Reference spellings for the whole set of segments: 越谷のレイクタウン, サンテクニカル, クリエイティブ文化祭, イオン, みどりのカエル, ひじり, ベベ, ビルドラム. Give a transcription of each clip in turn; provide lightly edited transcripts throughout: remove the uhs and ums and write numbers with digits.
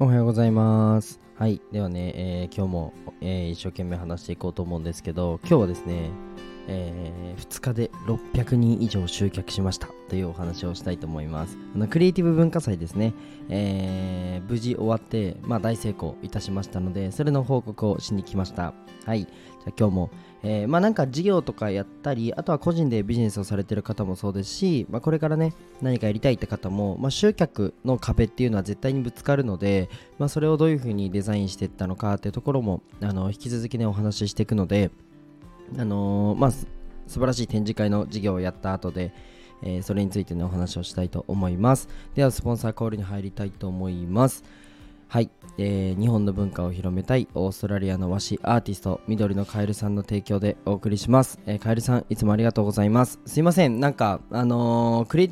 おはようございます。はい、ではね、今日も、一生懸命話していこうと思うんですけど、今日はですね、2日で600人以上集客しましたというお話をしたいと思います。クリエイティブ文化祭ですね、無事終わって、大成功いたしましたので、それの報告をしに来ました。はい、じゃあ今日も、なんか事業とかやったり、あとは個人でビジネスをされてる方もそうですし、これからね何かやりたいって方も、集客の壁っていうのは絶対にぶつかるので、それをどういう風にデザインしていったのかっていうところも引き続きねお話ししていくので、素晴らしい展示会の事業をやった後で、それについてのお話をしたいと思います。ではスポンサーコールに入りたいと思います。はい、日本の文化を広めたいオーストラリアの和紙アーティスト緑のカエルさんの提供でお送りします。カエルさんいつもありがとうございます。すいません、クリエイテ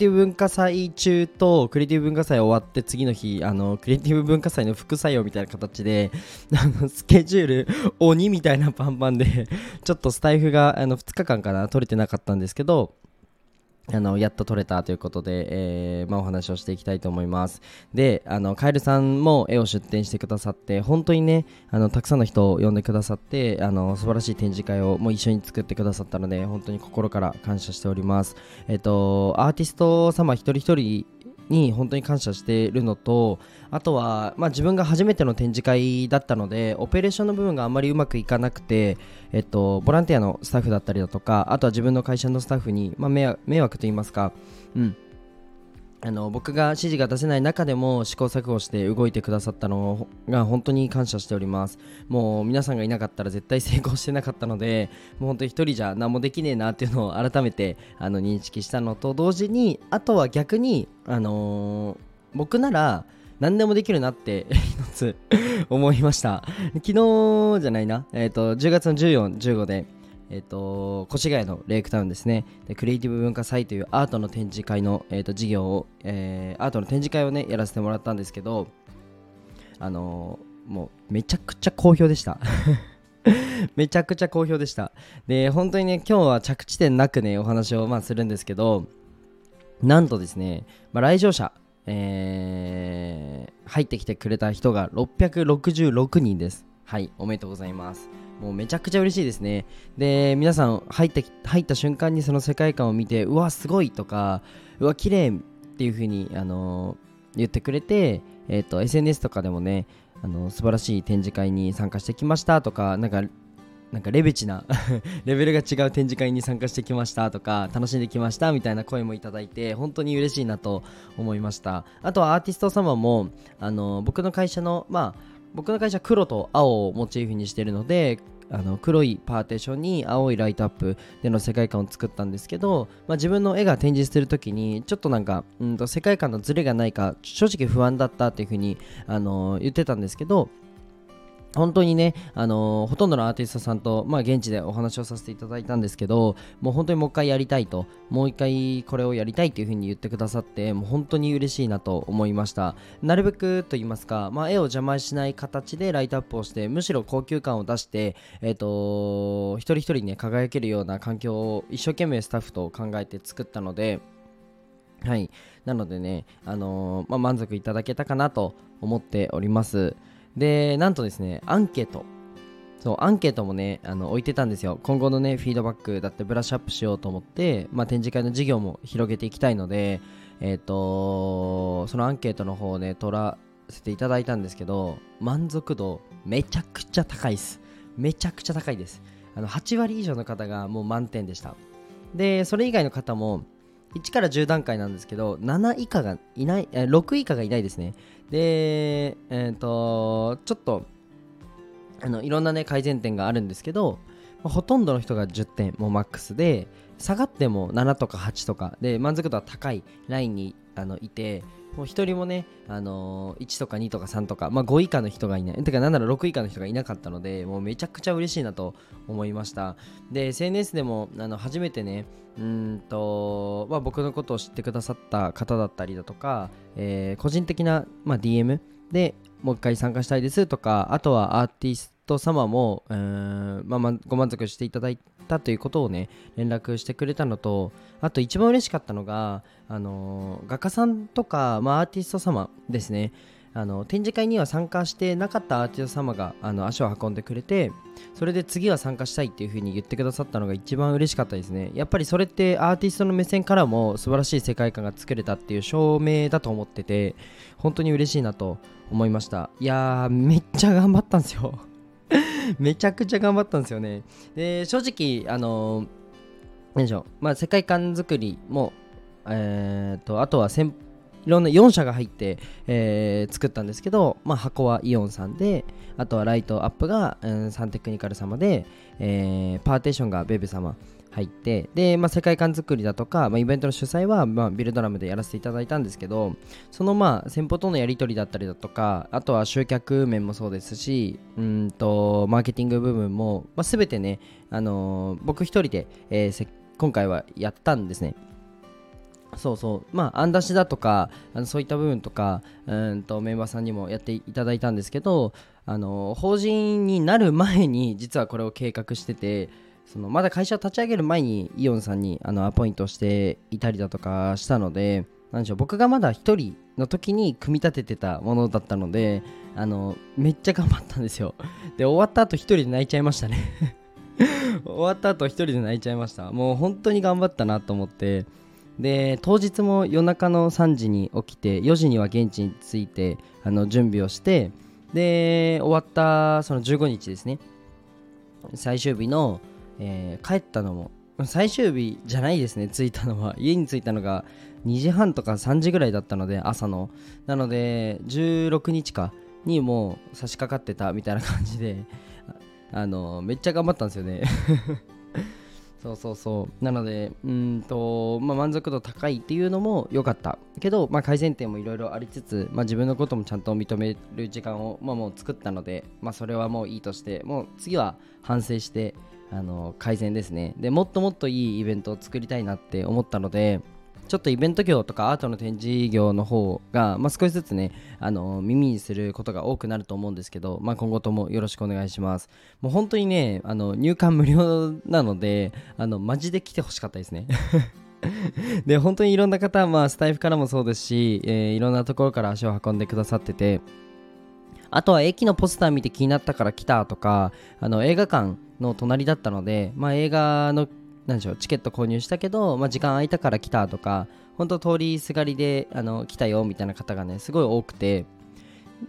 ィブ文化祭中とクリエイティブ文化祭終わって次の日クリエイティブ文化祭の副作用みたいな形でスケジュール鬼みたいなパンパンでちょっとスタイフが2日間かな取れてなかったんですけど、やっと撮れたということで、お話をしていきたいと思います。で、カエルさんも絵を出展してくださって、本当にね、たくさんの人を呼んでくださって、素晴らしい展示会をもう一緒に作ってくださったので、本当に心から感謝しております。アーティスト様一人一人に本当に感謝しているのと、あとは、自分が初めての展示会だったのでオペレーションの部分があんまりうまくいかなくて、ボランティアのスタッフだったりだとか、あとは自分の会社のスタッフに、迷惑といいますか、僕が指示が出せない中でも試行錯誤して動いてくださったのが本当に感謝しております。もう皆さんがいなかったら絶対成功してなかったので、もう本当に一人じゃ何もできねえなっていうのを改めて認識したのと同時に、あとは逆に僕なら何でもできるなって一つ思いました。昨日じゃないな、10月の14、15で越谷のレイクタウンですねでクリエイティブ文化祭というアートの展示会の、事業を、アートの展示会をねやらせてもらったんですけど、もうめちゃくちゃ好評でしためちゃくちゃ好評でした。で本当にね今日は着地点なくねお話をするんですけど、なんとですね、来場者、入ってきてくれた人が666人です。はい、おめでとうございます。もうめちゃくちゃ嬉しいですね。で皆さん入った瞬間にその世界観を見て、うわすごいとか、うわ綺麗っていう風に言ってくれて、SNS とかでもね素晴らしい展示会に参加してきましたとか、なんかレベチなレベルが違う展示会に参加してきましたとか、楽しんできましたみたいな声もいただいて、本当に嬉しいなと思いました。あとはアーティスト様も僕の会社の僕の会社は黒と青をモチーフにしているので、黒いパーテーションに青いライトアップでの世界観を作ったんですけど、自分の絵が展示するときにちょっと世界観のズレがないか正直不安だったっていうふうに言ってたんですけど、本当にねほとんどのアーティストさんと、現地でお話をさせていただいたんですけど、もう本当にもう一回やりたいと、もう一回これをやりたいっていう風に言ってくださって、もう本当に嬉しいなと思いました。なるべくと言いますか、絵を邪魔しない形でライトアップをして、むしろ高級感を出して、一人一人ね輝けるような環境を一生懸命スタッフと考えて作ったので、はい、なのでね満足いただけたかなと思っております。でなんとですね、アンケートもね置いてたんですよ。今後のねフィードバックだってブラッシュアップしようと思って、展示会の事業も広げていきたいので、そのアンケートの方をね取らせていただいたんですけど、満足度めちゃくちゃ高いです。めちゃくちゃ高いです。8割以上の方がもう満点でした。でそれ以外の方も1から10段階なんですけど、6以下がいないですね。でちょっといろんなね改善点があるんですけど、ほとんどの人が10点もうマックスで、下がっても7とか8とかで満足度は高いラインにいて、もう1人もね1とか2とか3とか、5以下の人がいない、てかなんなら6以下の人がいなかったので、もうめちゃくちゃ嬉しいなと思いました。で SNS でも初めてね僕のことを知ってくださった方だったりだとか、個人的な、DM でもう一回参加したいですとか、あとはアーティスト様もご満足していただいたということをね連絡してくれたのと、あと一番嬉しかったのが画家さんとか、アーティスト様ですね展示会には参加してなかったアーティスト様が足を運んでくれて、それで次は参加したいっていう風に言ってくださったのが一番嬉しかったですね。やっぱりそれってアーティストの目線からも素晴らしい世界観が作れたっていう証明だと思ってて、本当に嬉しいなと思いました。いやー、めっちゃ頑張ったんですよめちゃくちゃ頑張ったんですよね。で、正直何でしょう、世界観作りもあとはいろんな4社が入って、作ったんですけど、箱はイオンさんで、あとはライトアップが、サンテクニカル様で、パーテーションがベベ様入って、で、世界観作りだとか、イベントの主催は、ビルドラムでやらせていただいたんですけど、その先方とのやり取りだったりだとか、あとは集客面もそうですし、マーケティング部分も、全てね、僕一人で、今回はやったんですね。案出しだとかそういった部分とかメンバーさんにもやっていただいたんですけど、法人になる前に実はこれを計画してて、まだ会社を立ち上げる前にイオンさんにアポイントしていたりだとかしたので、なんでしょう、僕がまだ一人の時に組み立ててたものだったので、めっちゃ頑張ったんですよ。で、終わった後一人で泣いちゃいましたね終わった後一人で泣いちゃいました。もう本当に頑張ったなと思って、で、当日も夜中の3時に起きて、4時には現地に着いて準備をして、で、終わったその15日ですね、最終日の、帰ったのも最終日じゃないですね。着いたのは、家に着いたのが2時半とか3時ぐらいだったので、朝のなので16日かにもう差し掛かってたみたいな感じで、めっちゃ頑張ったんですよねなので満足度高いっていうのも良かったけど、改善点もいろいろありつつ、自分のこともちゃんと認める時間を、もう作ったので、それはもういいとして、もう次は反省して、改善ですね。で、もっともっといいイベントを作りたいなって思ったので、ちょっとイベント業とかアートの展示業の方が、少しずつね、耳にすることが多くなると思うんですけど、今後ともよろしくお願いします。もう本当にね、入館無料なので、マジで来てほしかったですねで、本当にいろんな方、スタイフからもそうですし、いろんなところから足を運んでくださってて、あとは駅のポスター見て気になったから来たとか、映画館の隣だったので、映画のなんでしょう、チケット購入したけど、時間空いたから来たとか、本当通りすがりで来たよみたいな方がね、すごい多くて、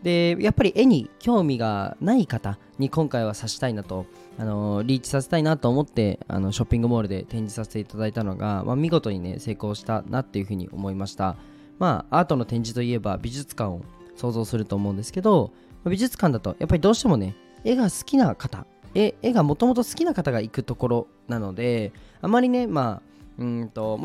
で、やっぱり絵に興味がない方に今回はさしたいなと、リーチさせたいなと思って、ショッピングモールで展示させていただいたのが、見事にね、成功したなっていうふうに思いました。アートの展示といえば美術館を想像すると思うんですけど、美術館だとやっぱりどうしてもね、絵が好きな方、絵がもともと好きな方が行くところなので、あまりね、も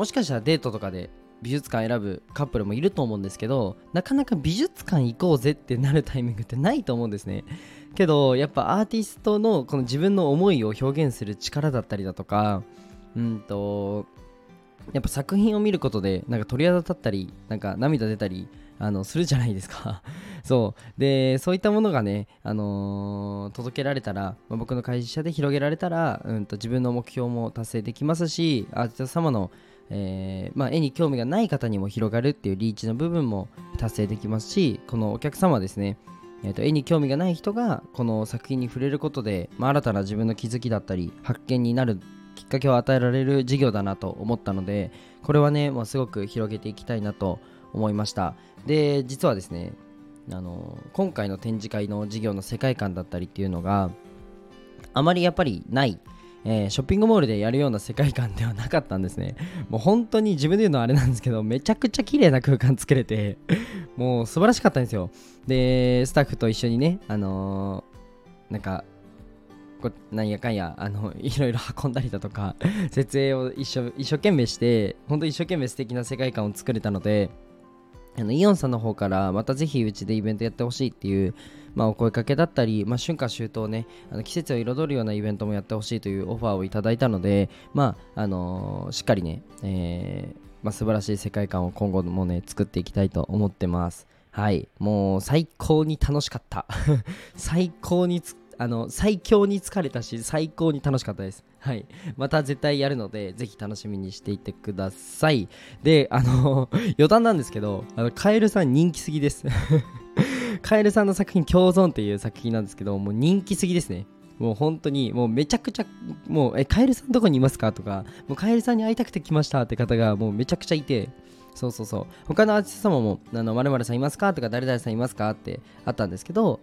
しかしたらデートとかで美術館選ぶカップルもいると思うんですけど、なかなか美術館行こうぜってなるタイミングってないと思うんですね。けど、やっぱアーティストのこの自分の思いを表現する力だったりだとか、やっぱ作品を見ることで、なんか鳥肌立ったり、なんか涙出たりするじゃないですかで、そういったものがね、届けられたら、僕の会社で広げられたら、自分の目標も達成できますし、アーティスト様の、絵に興味がない方にも広がるっていうリーチの部分も達成できますし、このお客様ですね、絵に興味がない人がこの作品に触れることで、新たな自分の気づきだったり発見になるきっかけを与えられる事業だなと思ったので、これはね、すごく広げていきたいなと思いました。で、実はですね、今回の展示会の事業の世界観だったりっていうのがあまりやっぱりない、ショッピングモールでやるような世界観ではなかったんですね。もう本当に自分で言うのはあれなんですけど、めちゃくちゃ綺麗な空間作れてもう素晴らしかったんですよ。で、スタッフと一緒にね、なんやかんやいろいろ運んだりだとか設営を一生懸命して、本当に一生懸命素敵な世界観を作れたので、イオンさんの方からまたぜひうちでイベントやってほしいっていう、お声かけだったり、春夏秋冬ね、季節を彩るようなイベントもやってほしいというオファーをいただいたので、しっかりね、素晴らしい世界観を今後もね、作っていきたいと思ってます。はい、もう最高に楽しかった最高に最強に疲れたし、最高に楽しかったです。はい、また絶対やるので、ぜひ楽しみにしていてください。で、余談なんですけど、カエルさん人気すぎですカエルさんの作品共存っていう作品なんですけど、もう人気すぎですね。もう本当にもうめちゃくちゃ、もうカエルさんどこにいますかとか、もうカエルさんに会いたくて来ましたって方がもうめちゃくちゃいて、そうそうそう、他のアーティスト様も〇〇さんいますかとか誰々さんいますかってあったんですけど、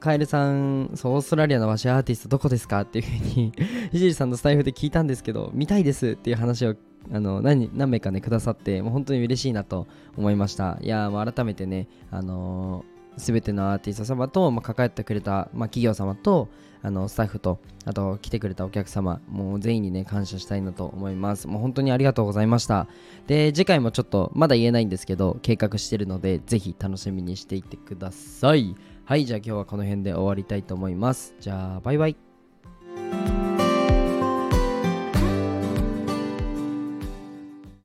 カエルさん、そう、オーストラリアの和紙アーティストどこですかっていうふうにひじりさんのスタイフで聞いたんですけど、見たいですっていう話を何名かねくださって、もう本当に嬉しいなと思いました。いやー、もう改めてね、全てのアーティスト様と、関わってくれた、企業様とスタッフと、あと来てくれたお客様、もう全員にね感謝したいなと思います。もう本当にありがとうございました。で、次回もちょっとまだ言えないんですけど計画してるので、ぜひ楽しみにしていてください。はい、じゃあ今日はこの辺で終わりたいと思います。じゃあバイバイ。